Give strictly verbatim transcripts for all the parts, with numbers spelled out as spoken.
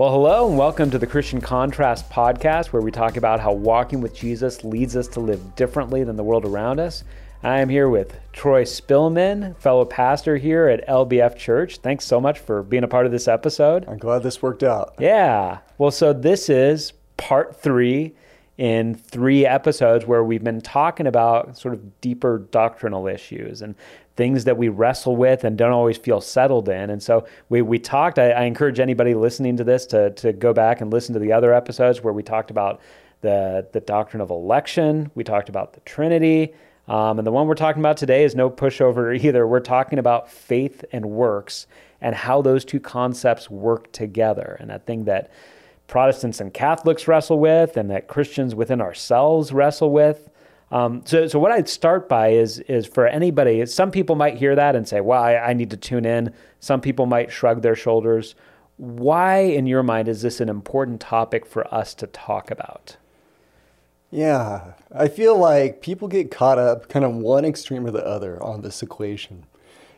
Well, hello and welcome to the Christian Contrast Podcast, where we talk about how walking with Jesus leads us to live differently than the world around us. I am here with Troy Spillman, fellow pastor here at L B F Church. Thanks so much for being a part of this episode. I'm glad this worked out. Yeah. Well, so this is part three in three episodes where we've been talking about sort of deeper doctrinal issues and things that we wrestle with and don't always feel settled in. And so we we talked, I, I encourage anybody listening to this to, to go back and listen to the other episodes where we talked about the, the doctrine of election, we talked about the Trinity, um, and the one we're talking about today is no pushover either. We're talking about faith and works and how those two concepts work together. And that thing that Protestants and Catholics wrestle with and that Christians within ourselves wrestle with. Um, so, so what I'd start by is, is for anybody, some people might hear that and say, well, I, I need to tune in. Some people might shrug their shoulders. Why, in your mind, is this an important topic for us to talk about? Yeah, I feel like people get caught up kind of one extreme or the other on this equation.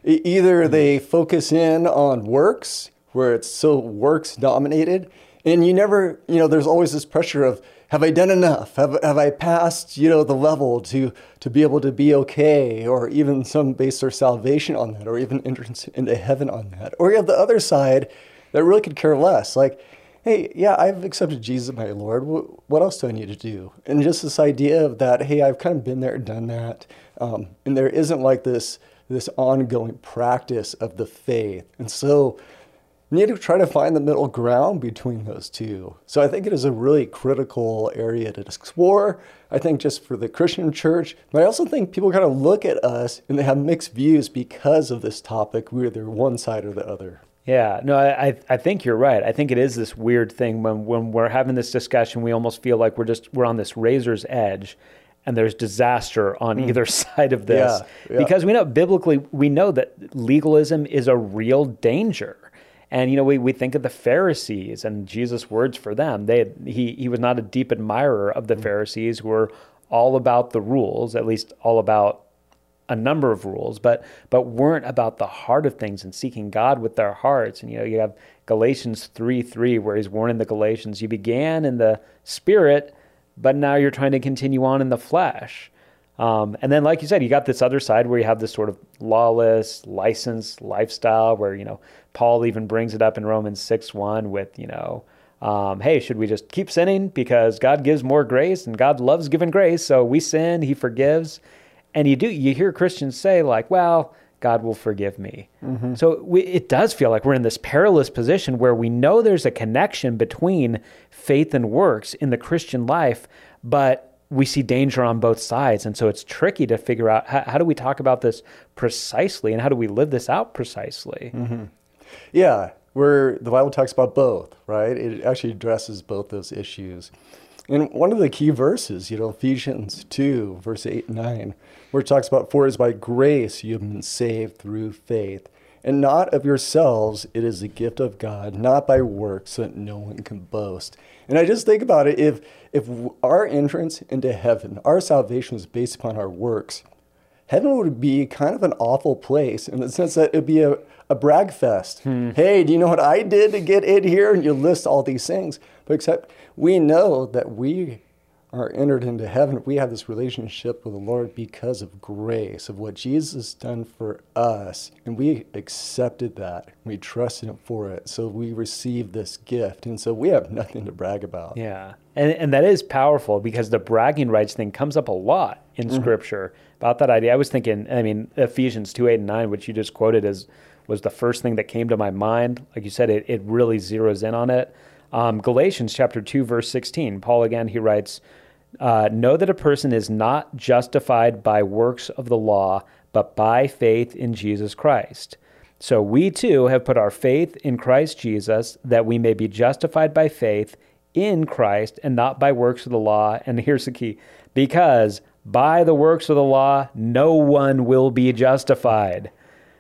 Either they focus in on works, where it's so works dominated, and you never, you know, there's always this pressure of, have I done enough? Have, have I passed, you know, the level to, to be able to be okay? Or even some base their salvation on that, or even entrance into heaven on that. Or you have the other side that really could care less. Like, hey, yeah, I've accepted Jesus as my Lord. What else do I need to do? And just this idea of that, hey, I've kind of been there, done that. Um, and there isn't like this, this ongoing practice of the faith. And so need to try to find the middle ground between those two. So I think it is a really critical area to explore, I think, just for the Christian church. But I also think people kind of look at us and they have mixed views because of this topic. We're either one side or the other. Yeah, no, I I think you're right. I think it is this weird thing when, when we're having this discussion, we almost feel like we're just we're on this razor's edge and there's disaster on mm. either side of this. Yeah, yeah. Because we know biblically, we know that legalism is a real danger. And, you know, we, we think of the Pharisees and Jesus' words for them. They he he was not a deep admirer of the Pharisees, who were all about the rules, at least all about a number of rules, but but weren't about the heart of things and seeking God with their hearts. And, you know, you have Galatians three three, where he's warning the Galatians, you began in the spirit, but now you're trying to continue on in the flesh. Um, and then, like you said, you got this other side where you have this sort of lawless, licensed lifestyle where, you know, Paul even brings it up in Romans six one with, you know, um, hey, should we just keep sinning because God gives more grace and God loves giving grace. So we sin, he forgives. And you do, you hear Christians say like, well, God will forgive me. Mm-hmm. So we, it does feel like we're in this perilous position where we know there's a connection between faith and works in the Christian life, but we see danger on both sides. And so it's tricky to figure out how, how do we talk about this precisely and how do we live this out precisely? Mm-hmm. Yeah, where the Bible talks about both, right? It actually addresses both those issues. And one of the key verses, you know, Ephesians two, verse eight and nine, where it talks about, for it is by grace you have been saved through faith, and not of yourselves, it is the gift of God, not by works, so that no one can boast. And I just think about it, if if our entrance into heaven, our salvation was based upon our works, heaven would be kind of an awful place in the sense that it would be a, a brag fest. Hmm. Hey, do you know what I did to get in here? And you list all these things. But except we know that we are entered into heaven. We have this relationship with the Lord because of grace, of what Jesus has done for us. And we accepted that. We trusted him for it. So we received this gift. And so we have nothing to brag about. Yeah. And and that is powerful because the bragging rights thing comes up a lot in mm-hmm. Scripture about that idea. I was thinking, I mean, Ephesians two, eight, and nine, which you just quoted, as was the first thing that came to my mind. Like you said, it, it really zeroes in on it. Um, Galatians chapter two, verse sixteen, Paul again, he writes, Uh, know that a person is not justified by works of the law, but by faith in Jesus Christ. So we too have put our faith in Christ Jesus, that we may be justified by faith in Christ and not by works of the law. And here's the key, because by the works of the law, no one will be justified.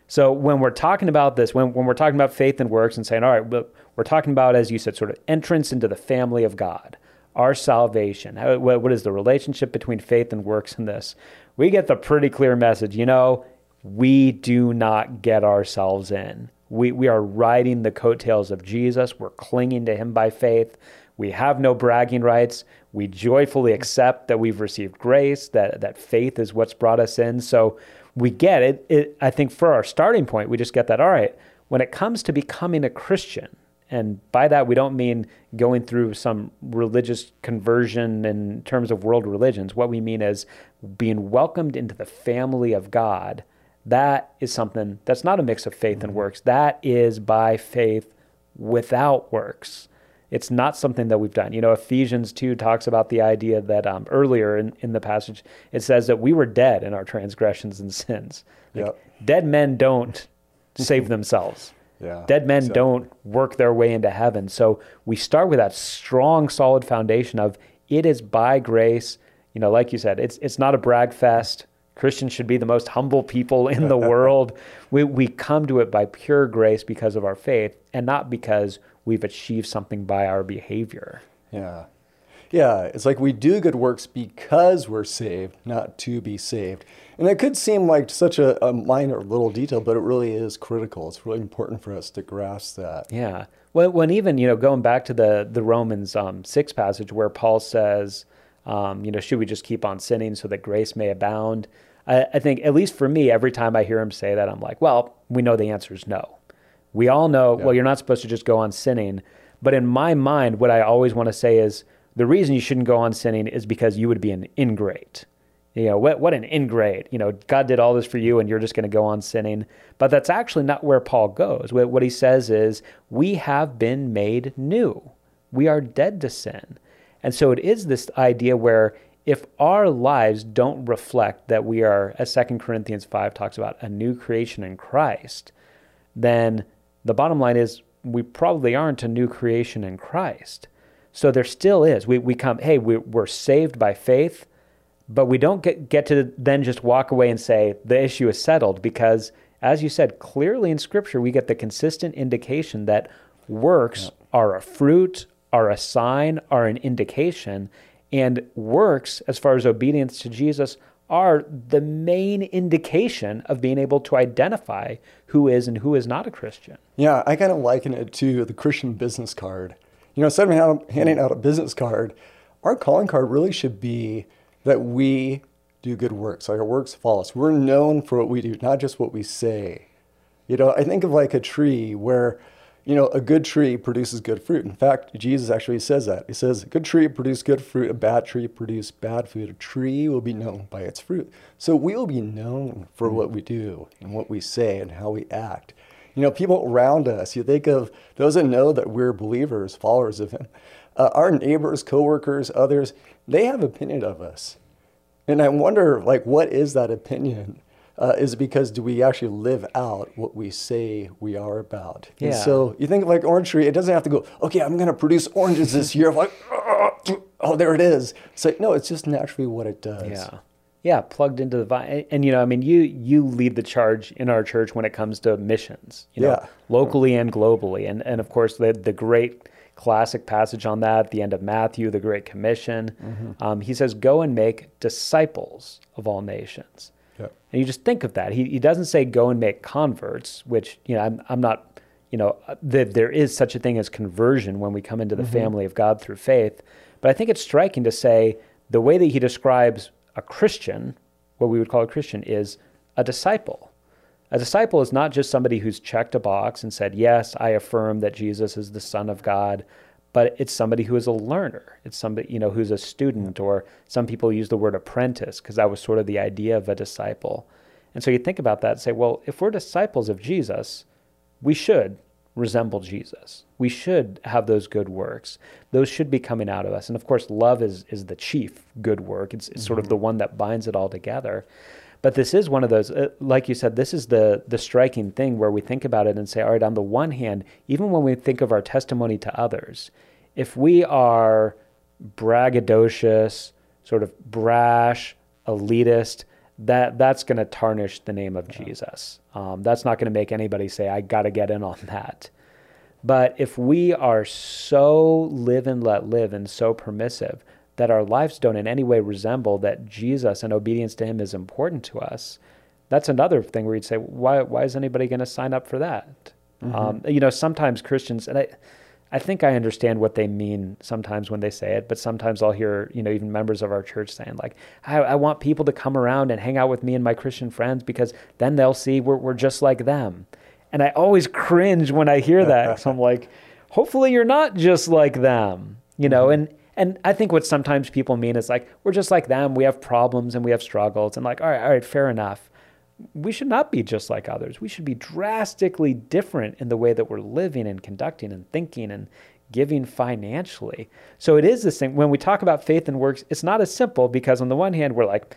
So when we're talking about this, when, when we're talking about faith and works and saying, all right, well, we're talking about, as you said, sort of entrance into the family of God, our salvation. How, what is the relationship between faith and works in this? We get the pretty clear message, you know, we do not get ourselves in. We, we are riding the coattails of Jesus. We're clinging to him by faith. We have no bragging rights. We joyfully accept that we've received grace, that, that faith is what's brought us in. So we get it. it. I think for our starting point, we just get that, all right, when it comes to becoming a Christian, and by that we don't mean going through some religious conversion in terms of world religions. What we mean is being welcomed into the family of God. That is something that's not a mix of faith and works. That is by faith without works. It's not something that we've done. You know, Ephesians two talks about the idea that um, earlier in, in the passage, it says that we were dead in our transgressions and sins. Like, yep. Dead men don't save themselves. Yeah, dead men exactly. don't work their way into heaven. So we start with that strong, solid foundation of it is by grace. You know, like you said, it's it's not a brag fest. Christians should be the most humble people in the world. We we come to it by pure grace because of our faith and not because we've achieved something by our behavior. Yeah. Yeah, it's like we do good works because we're saved, not to be saved. And that could seem like such a, a minor little detail, but it really is critical. It's really important for us to grasp that. Yeah. Well, when even, you know, going back to the, the Romans um, six passage where Paul says, um, you know, should we just keep on sinning so that grace may abound? I, I think, at least for me, every time I hear him say that, I'm like, well, we know the answer is no. We all know, yeah. well, you're not supposed to just go on sinning. But in my mind, what I always want to say is, the reason you shouldn't go on sinning is because you would be an ingrate. You know, what what an ingrate. You know, God did all this for you and you're just going to go on sinning. But that's actually not where Paul goes. What he says is, we have been made new. We are dead to sin. And so it is this idea where if our lives don't reflect that we are, as Second Corinthians five talks about, a new creation in Christ, then the bottom line is we probably aren't a new creation in Christ. So there still is. We we come, hey, we, we're saved by faith, but we don't get, get to then just walk away and say the issue is settled because, as you said, clearly in Scripture, we get the consistent indication that works yeah. are a fruit, are a sign, are an indication. And works, as far as obedience to Jesus, are the main indication of being able to identify who is and who is not a Christian. Yeah, I kind of liken it to the Christian business card. You know, instead of handing out a business card, our calling card really should be that we do good works. Like our works follow us. We're known for what we do, not just what we say. You know, I think of like a tree where, you know, a good tree produces good fruit. In fact, Jesus actually says that. He says, a good tree produces good fruit, a bad tree produces bad fruit. A tree will be known by its fruit. So we will be known for what we do and what we say and how we act. You know, people around us, you think of those that know that we're believers, followers of him, uh, our neighbors, coworkers, others, they have opinion of us. And I wonder, like, what is that opinion? Uh, is it because do we actually live out what we say we are about? Yeah. And so you think of like orange tree, it doesn't have to go, okay, I'm going to produce oranges this year. I'm like, oh, there it is. It's like, no, it's just naturally what it does. Yeah. Yeah, plugged into the vine. And, and, you know, I mean, you you lead the charge in our church when it comes to missions, you know, yeah. locally and globally. And, and of course, the, the great classic passage on that, the end of Matthew, the Great Commission, mm-hmm. um, he says, go and make disciples of all nations. Yep. And you just think of that. He, he doesn't say go and make converts, which, you know, I'm, I'm not, you know, the, there is such a thing as conversion when we come into the mm-hmm. family of God through faith. But I think it's striking to say the way that he describes a Christian, what we would call a Christian, is a disciple. A disciple is not just somebody who's checked a box and said, yes, I affirm that Jesus is the Son of God, but it's somebody who is a learner. It's somebody, you know, who's a student, or some people use the word apprentice because that was sort of the idea of a disciple. And so you think about that and say, well, if we're disciples of Jesus, we should resemble Jesus. We should have those good works. Those should be coming out of us. And of course, love is is the chief good work. It's, it's mm-hmm. sort of the one that binds it all together. But this is one of those, uh, like you said, this is the the striking thing where we think about it and say, all right, on the one hand, even when we think of our testimony to others, if we are braggadocious, sort of brash, elitist, that that's going to tarnish the name of yeah. Jesus. Um, that's not going to make anybody say, I got to get in on that. But if we are so live and let live and so permissive that our lives don't in any way resemble that Jesus and obedience to him is important to us, that's another thing where you'd say, why, why is anybody going to sign up for that? Mm-hmm. Um, you know, sometimes Christians, and I, I think I understand what they mean sometimes when they say it, but sometimes I'll hear, you know, even members of our church saying like, I, I want people to come around and hang out with me and my Christian friends because then they'll see we're, we're just like them. And I always cringe when I hear that, because I'm like, hopefully you're not just like them, you know, mm-hmm. and And I think what sometimes people mean is like, we're just like them. We have problems and we have struggles. And like, all right, all right, fair enough. We should not be just like others. We should be drastically different in the way that we're living and conducting and thinking and giving financially. So it is this thing. When we talk about faith and works, it's not as simple, because on the one hand, we're like,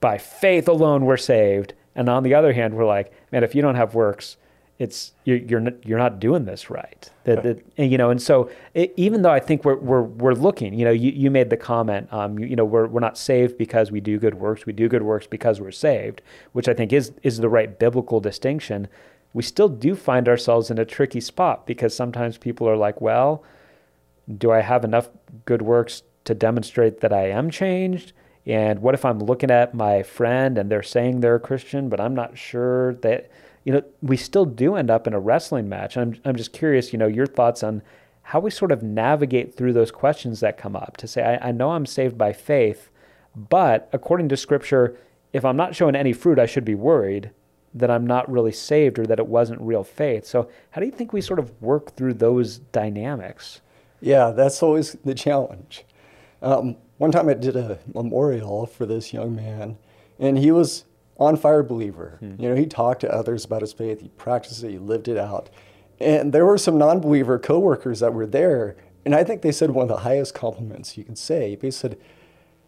by faith alone, we're saved. And on the other hand, we're like, man, if you don't have works, it's you're you're not, you're not doing this right. That that you know, and so it, even though I think we're we're we're looking, you know, you, you made the comment, um, you, you know, we're we're not saved because we do good works. We do good works because we're saved, which I think is is the right biblical distinction. We still do find ourselves in a tricky spot, because sometimes people are like, well, do I have enough good works to demonstrate that I am changed? And what if I'm looking at my friend and they're saying they're a Christian, but I'm not sure that. You know, we still do end up in a wrestling match. And I'm, I'm just curious, you know, your thoughts on how we sort of navigate through those questions that come up to say, I, I know I'm saved by faith, but according to Scripture, if I'm not showing any fruit, I should be worried that I'm not really saved or that it wasn't real faith. So how do you think we sort of work through those dynamics? Yeah, that's always the challenge. Um, one time I did a memorial for this young man, and he was on fire believer. Hmm. You know, he talked to others about his faith, he practiced it, he lived it out. And there were some non-believer coworkers that were there, and I think they said one of the highest compliments you can say. They said,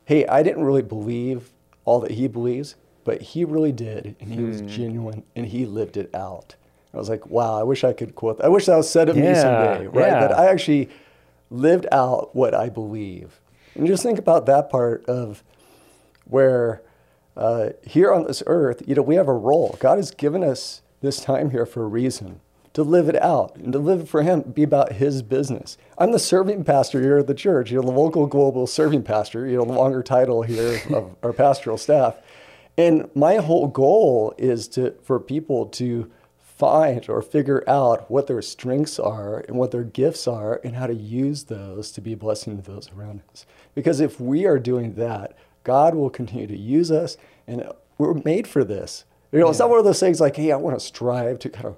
hey, I didn't really believe all that he believes, but he really did, and he hmm. was genuine, and he lived it out. I was like, wow, I wish I could quote that. I wish that was said of yeah, me someday, right? Yeah. That I actually lived out what I believe. And just think about that part of where Uh, here on this earth, you know, we have a role. God has given us this time here for a reason, to live it out and to live for Him, be about His business. I'm the serving pastor here at the church, you know, the local global serving pastor, you know, the longer title here of our pastoral staff. And my whole goal is to for people to find or figure out what their strengths are and what their gifts are and how to use those to be a blessing to those around us. Because if we are doing that, God will continue to use us, and we're made for this. You know, yeah. It's not one of those things like, hey, I want to strive to kind of,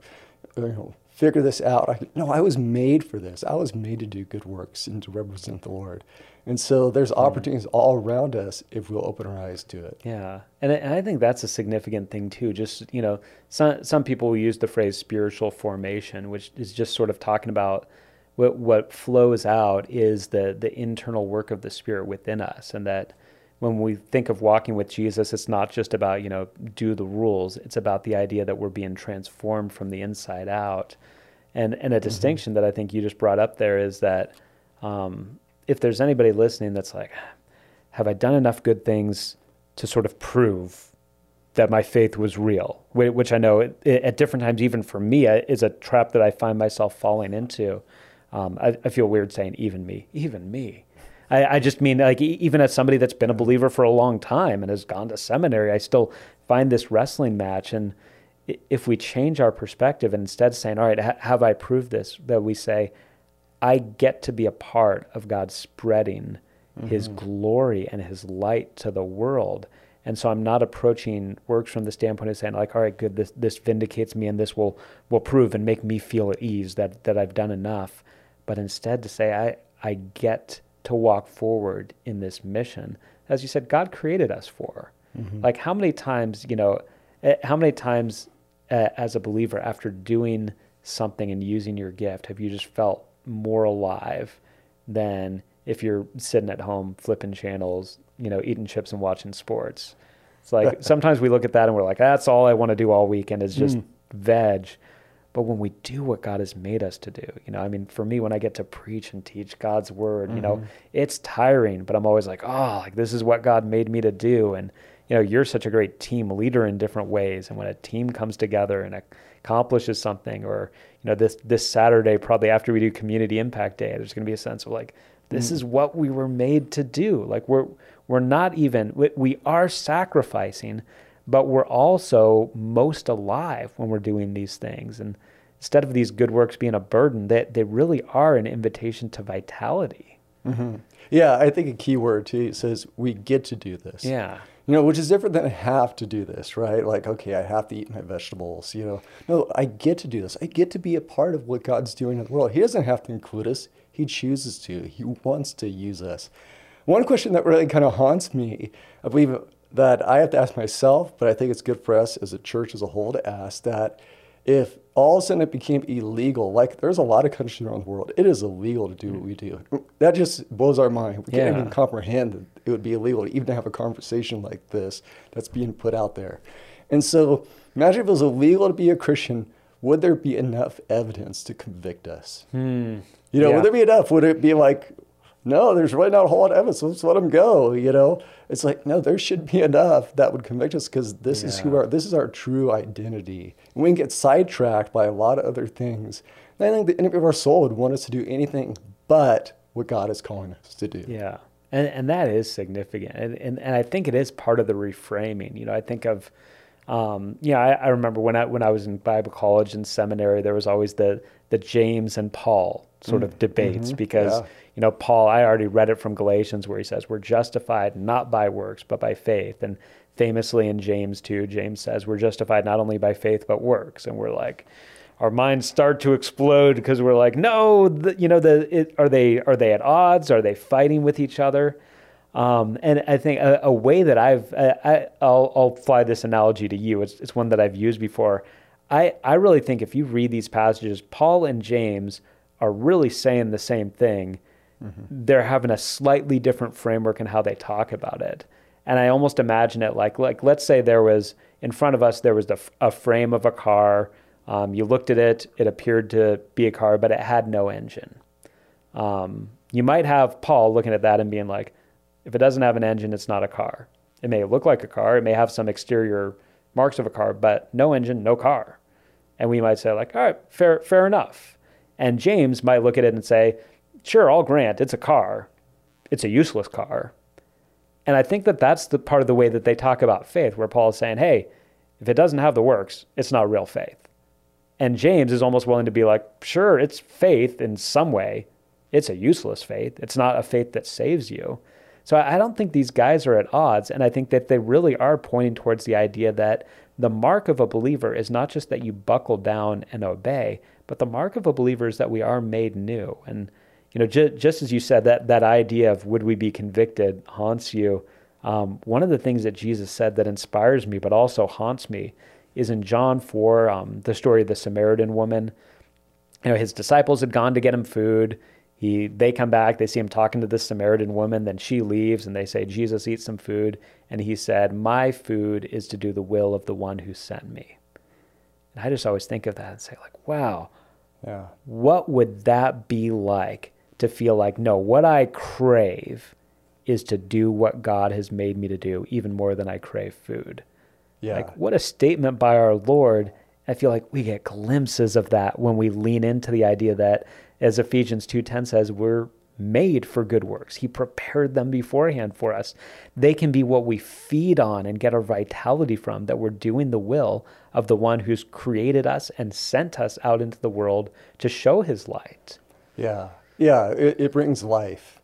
you know, figure this out. I, no, I was made for this. I was made to do good works and to represent the Lord. And so there's opportunities mm-hmm. all around us if we'll open our eyes to it. Yeah, and I, and I think that's a significant thing too. Just, you know, some, some people will use the phrase spiritual formation, which is just sort of talking about what, what flows out is the the internal work of the Spirit within us, and that when we think of walking with Jesus, it's not just about, you know, do the rules. It's about the idea that we're being transformed from the inside out. And and a mm-hmm. distinction that I think you just brought up there is that um, if there's anybody listening that's like, have I done enough good things to sort of prove that my faith was real? Which I know it, it, at different times, even for me, is a trap that I find myself falling into. Um, I, I feel weird saying even me, even me. I, I just mean, like, even as somebody that's been a believer for a long time and has gone to seminary, I still find this wrestling match. And if we change our perspective and instead saying, all right, ha- have I proved this? That we say, I get to be a part of God spreading mm-hmm. His glory and His light to the world. And so I'm not approaching works from the standpoint of saying, like, all right, good, this this vindicates me and this will will prove and make me feel at ease that, that I've done enough. But instead to say, I I get to walk forward in this mission, as you said, God created us for. Mm-hmm. Like how many times, you know, how many times uh, as a believer after doing something and using your gift, have you just felt more alive than if you're sitting at home, flipping channels, you know, eating chips and watching sports? It's like, sometimes we look at that and we're like, that's all I want to do all weekend is just mm. veg. But when we do what God has made us to do, you know, I mean, for me, when I get to preach and teach God's word, mm-hmm. you know, it's tiring, but I'm always like, oh, like this is what God made me to do. And, you know, you're such a great team leader in different ways. And when a team comes together and accomplishes something, or, you know, this, this Saturday, probably after we do Community Impact Day, there's going to be a sense of like, this mm-hmm. is what we were made to do. Like we're, we're not even, we, we are sacrificing, but we're also most alive when we're doing these things. And instead of these good works being a burden, that they, they really are an invitation to vitality. Mm-hmm. Yeah, I think a key word too says we get to do this. Yeah. You know, which is different than I have to do this, right? Like, okay, I have to eat my vegetables, you know. No, I get to do this. I get to be a part of what God's doing in the world. He doesn't have to include us. He chooses to. He wants to use us. One question that really kind of haunts me, I believe that I have to ask myself, but I think it's good for us as a church as a whole to ask that if all of a sudden it became illegal, like there's a lot of countries around the world, it is illegal to do what we do. That just blows our mind. We yeah. can't even comprehend that it would be illegal to even have a conversation like this that's being put out there. And so imagine if it was illegal to be a Christian, would there be enough evidence to convict us? Hmm. You know, yeah. would there be enough? Would it be like, no, there's really not a whole lot of evidence, so let's let them go, you know? It's like, no, there should be enough that would convict us because this yeah. is who our, this is our true identity. And we can get sidetracked by a lot of other things. And I think the enemy of our soul would want us to do anything but what God is calling us to do. Yeah, and and that is significant. And and, and I think it is part of the reframing. You know, I think of, um, yeah, I, I remember when I when I was in Bible college and seminary, there was always the the James and Paul sort of debates mm-hmm. because, yeah. you know, Paul, I already read it from Galatians where he says, we're justified not by works, but by faith. And famously in James two, James says, we're justified not only by faith, but works. And we're like, our minds start to explode because we're like, no, the, you know, the it, are they are they at odds? Are they fighting with each other? Um, and I think a, a way that I've, I, I, I'll, I'll fly this analogy to you. It's, it's one that I've used before. I, I really think if you read these passages, Paul and James are really saying the same thing. Mm-hmm. They're having a slightly different framework in how they talk about it. And I almost imagine it like, like let's say there was, in front of us, there was the, a frame of a car. Um, you looked at it, it appeared to be a car, but it had no engine. Um, you might have Paul looking at that and being like, if it doesn't have an engine, it's not a car. It may look like a car, it may have some exterior marks of a car, but no engine, no car. And we might say like, all right, fair, fair enough. And James might look at it and say, sure, I'll grant it's a car. It's a useless car. And I think that that's the part of the way that they talk about faith, where Paul is saying, hey, if it doesn't have the works, it's not real faith. And James is almost willing to be like, sure, it's faith in some way. It's a useless faith. It's not a faith that saves you. So I don't think these guys are at odds. And I think that they really are pointing towards the idea that the mark of a believer is not just that you buckle down and obey, but the mark of a believer is that we are made new. And, you know, ju- just as you said, that that idea of would we be convicted haunts you. Um, one of the things that Jesus said that inspires me, but also haunts me, is in John four, um, the story of the Samaritan woman. You know, his disciples had gone to get him food. He, they come back, they see him talking to this Samaritan woman, then she leaves and they say, Jesus, eat some food. And he said, my food is to do the will of the one who sent me. And I just always think of that and say like, wow, yeah. what would that be like to feel like, no, what I crave is to do what God has made me to do even more than I crave food. Yeah. Like what a statement by our Lord. I feel like we get glimpses of that when we lean into the idea that, as Ephesians two ten says, we're made for good works. He prepared them beforehand for us. They can be what we feed on and get our vitality from, that we're doing the will of the one who's created us and sent us out into the world to show his light. Yeah, yeah, it, it brings life.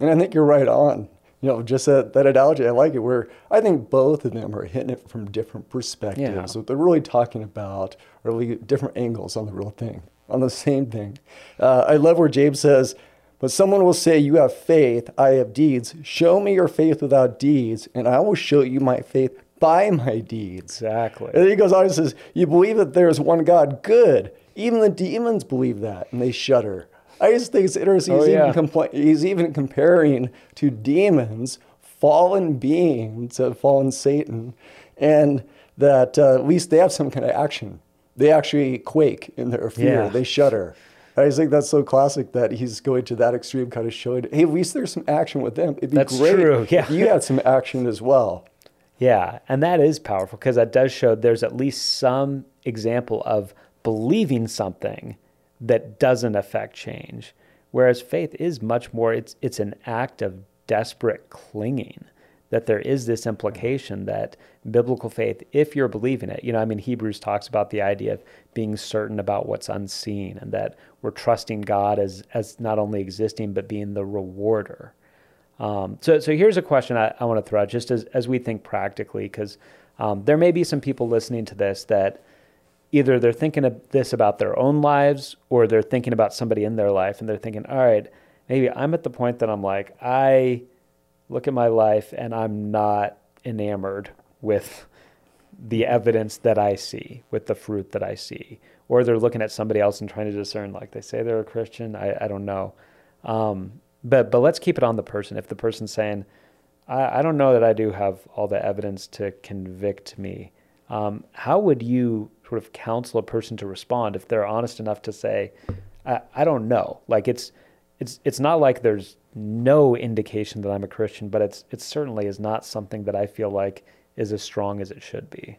And I think you're right on. You know, just that, that analogy, I like it, where I think both of them are hitting it from different perspectives. Yeah. So they're really talking about really different angles on the real thing. On the same thing. Uh, I love where James says, but someone will say, you have faith, I have deeds. Show me your faith without deeds, and I will show you my faith by my deeds. Exactly. And then he goes on and says, you believe that there is one God. Good. Even the demons believe that, and they shudder. I just think it's interesting. Oh, he's, yeah. even compla- he's even comparing to demons, fallen beings, uh, fallen Satan, and that uh, at least they have some kind of action. They actually quake in their fear. Yeah. They shudder. I just think that's so classic that he's going to that extreme, kind of showing, hey, at least there's some action with them. It'd be that's great true. Yeah. if you had some action as well. Yeah, and that is powerful because that does show there's at least some example of believing something that doesn't affect change, whereas faith is much more, it's it's an act of desperate clinging that there is this implication that biblical faith, if you're believing it, you know, I mean, Hebrews talks about the idea of being certain about what's unseen, and that we're trusting God as as not only existing, but being the rewarder. Um, so, so here's a question I, I want to throw out just as, as we think practically, because um, there may be some people listening to this that either they're thinking of this about their own lives, or they're thinking about somebody in their life and they're thinking, all right, maybe I'm at the point that I'm like, I look at my life and I'm not enamored with the evidence that I see, with the fruit that I see. Or they're looking at somebody else and trying to discern, like they say they're a Christian. I, I don't know. Um, But but let's keep it on the person. If the person's saying, I, I don't know that I do have all the evidence to convict me, um, how would you sort of counsel a person to respond if they're honest enough to say, I, I don't know. Like it's it's it's not like there's no indication that I'm a Christian, but it's it certainly is not something that I feel like is as strong as it should be.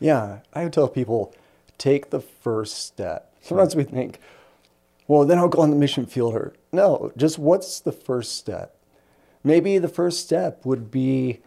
Yeah, I would tell people, take the first step. Sometimes we think, well, then I'll go on the mission field or no, just what's the first step? Maybe the first step would be,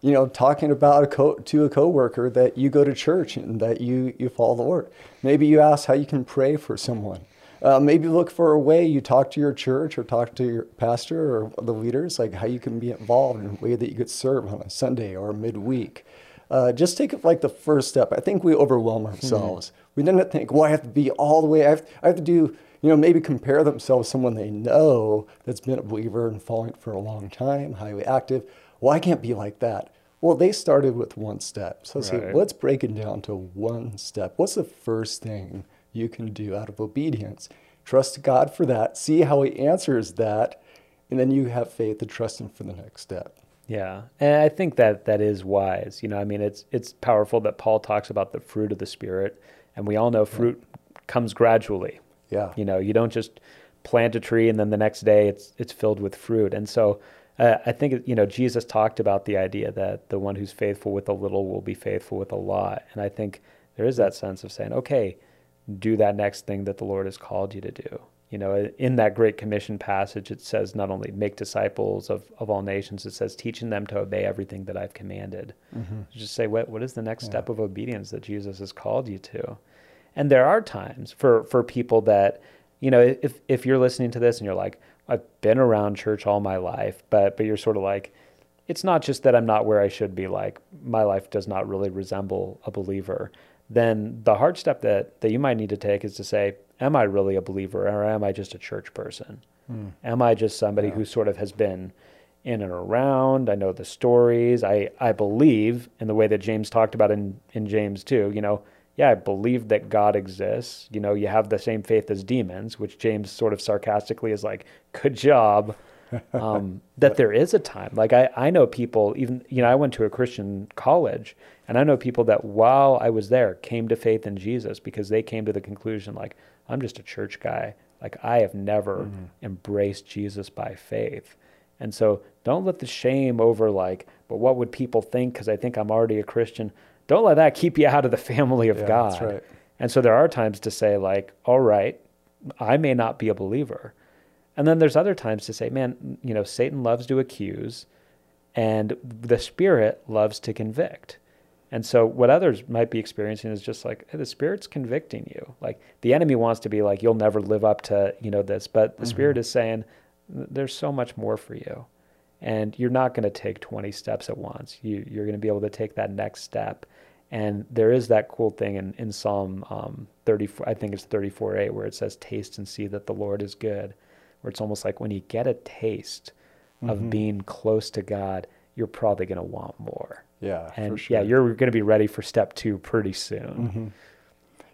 you know, talking about a co- to a coworker that you go to church and that you, you follow the Lord. Maybe you ask how you can pray for someone. Uh, maybe look for a way you talk to your church or talk to your pastor or the leaders, like how you can be involved in a way that you could serve on a Sunday or midweek. Uh, just take like the first step. I think we overwhelm ourselves. Mm-hmm. We tend to think, well, I have to be all the way, I have, I have to do... You know, maybe compare themselves to someone they know that's been a believer and following for a long time, highly active. Well, I can't be like that. Well, they started with one step. So right. See, let's break it down to one step. What's the first thing you can do out of obedience? Trust God for that. See how he answers that. And then you have faith to trust him for the next step. Yeah. And I think that that is wise. You know, I mean, it's it's powerful that Paul talks about the fruit of the Spirit. And we all know fruit yeah. comes gradually. Yeah. You know, you don't just plant a tree and then the next day it's it's filled with fruit. And so uh, I think, you know, Jesus talked about the idea that the one who's faithful with a little will be faithful with a lot. And I think there is that sense of saying, okay, do that next thing that the Lord has called you to do. You know, in that Great Commission passage, it says not only make disciples of, of all nations, it says teaching them to obey everything that I've commanded. Mm-hmm. Just say, what what is the next yeah. step of obedience that Jesus has called you to? And there are times for, for people that, you know, if if you're listening to this and you're like, I've been around church all my life, but but you're sort of like, it's not just that I'm not where I should be, like my life does not really resemble a believer, then the hard step that, that you might need to take is to say, am I really a believer or am I just a church person? Mm. Am I just somebody yeah. who sort of has been in and around? I know the stories. I, I believe in the way that James talked about in, in James two, you know, yeah, I believe that God exists. You know, you have the same faith as demons, which James sort of sarcastically is like, good job, um, that there is a time. Like I, I know people, even, you know, I went to a Christian college and I know people that while I was there came to faith in Jesus because they came to the conclusion, like, I'm just a church guy. Like I have never mm-hmm. embraced Jesus by faith. And so don't let the shame over like, but what would people think? Because I think I'm already a Christian. Don't let that keep you out of the family of yeah, God. That's right. And so there are times to say like, all right, I may not be a believer. And then there's other times to say, man, you know, Satan loves to accuse and the Spirit loves to convict. And so what others might be experiencing is just like, hey, the Spirit's convicting you. Like the enemy wants to be like, you'll never live up to, you know, this, but the mm-hmm. Spirit is saying there's so much more for you. And you're not going to take twenty steps at once. You, you're going to be able to take that next step. And there is that cool thing in, in Psalm um, thirty-four, I think it's thirty-four eight, where it says, taste and see that the Lord is good. Where it's almost like when you get a taste mm-hmm. of being close to God, you're probably going to want more. Yeah, and for sure. Yeah, you're going to be ready for step two pretty soon. Mm-hmm.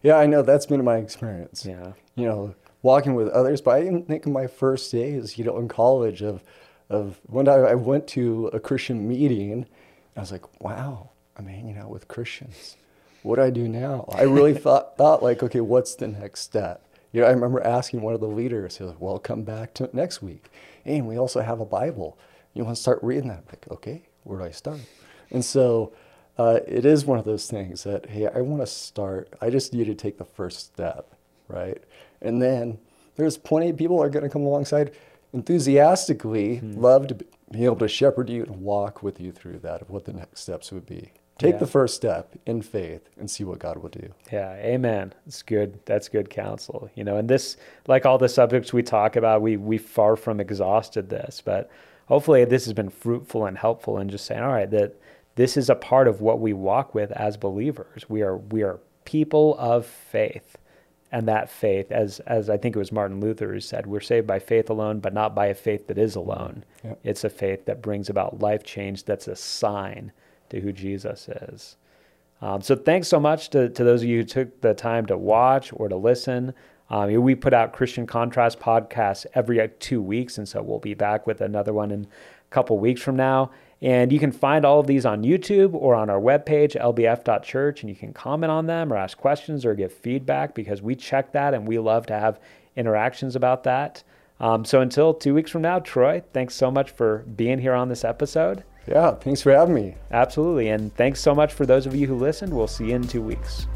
Yeah, I know. That's been my experience. Yeah. You know, walking with others. But I didn't think of my first days, you know, in college of... Of one time I went to a Christian meeting, and I was like, wow, I'm hanging out with Christians. What do I do now? I really thought, thought like, okay, what's the next step? You know, I remember asking one of the leaders, he was like, well, come back to next week. And we also have a Bible. You want to start reading that? I'm like, okay, where do I start? And so uh, it is one of those things that, hey, I want to start. I just need to take the first step, right? And then there's plenty of people that are going to come alongside. enthusiastically mm-hmm. love to be able to shepherd you and walk with you through that of what the next steps would be. Take yeah. the first step in faith and see what God will do. Yeah, amen. That's good. That's good counsel. You know, and this, like all the subjects we talk about, we we far from exhausted this, but hopefully this has been fruitful and helpful in just saying, all right, that this is a part of what we walk with as believers. We are we are people of faith, and that faith, as as I think it was Martin Luther who said, we're saved by faith alone, but not by a faith that is alone. Yep. It's a faith that brings about life change. That's a sign to who Jesus is. Um, so thanks so much to, to those of you who took the time to watch or to listen. Um, we put out Christian Contrast podcasts every two weeks, and so we'll be back with another one in a couple weeks from now. And you can find all of these on YouTube or on our webpage, l b f dot church, and you can comment on them or ask questions or give feedback, because we check that and we love to have interactions about that. Um, so until two weeks from now, Troy, thanks so much for being here on this episode. Yeah, thanks for having me. Absolutely. And thanks so much for those of you who listened. We'll see you in two weeks.